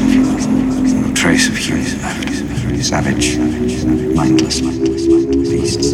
No trace of human, savage, mindless beasts.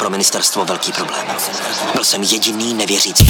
pro ministerstvo velký problém. Byl jsem jediný nevěřící.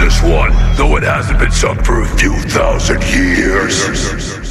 This one, though it hasn't been sung for a few thousand years.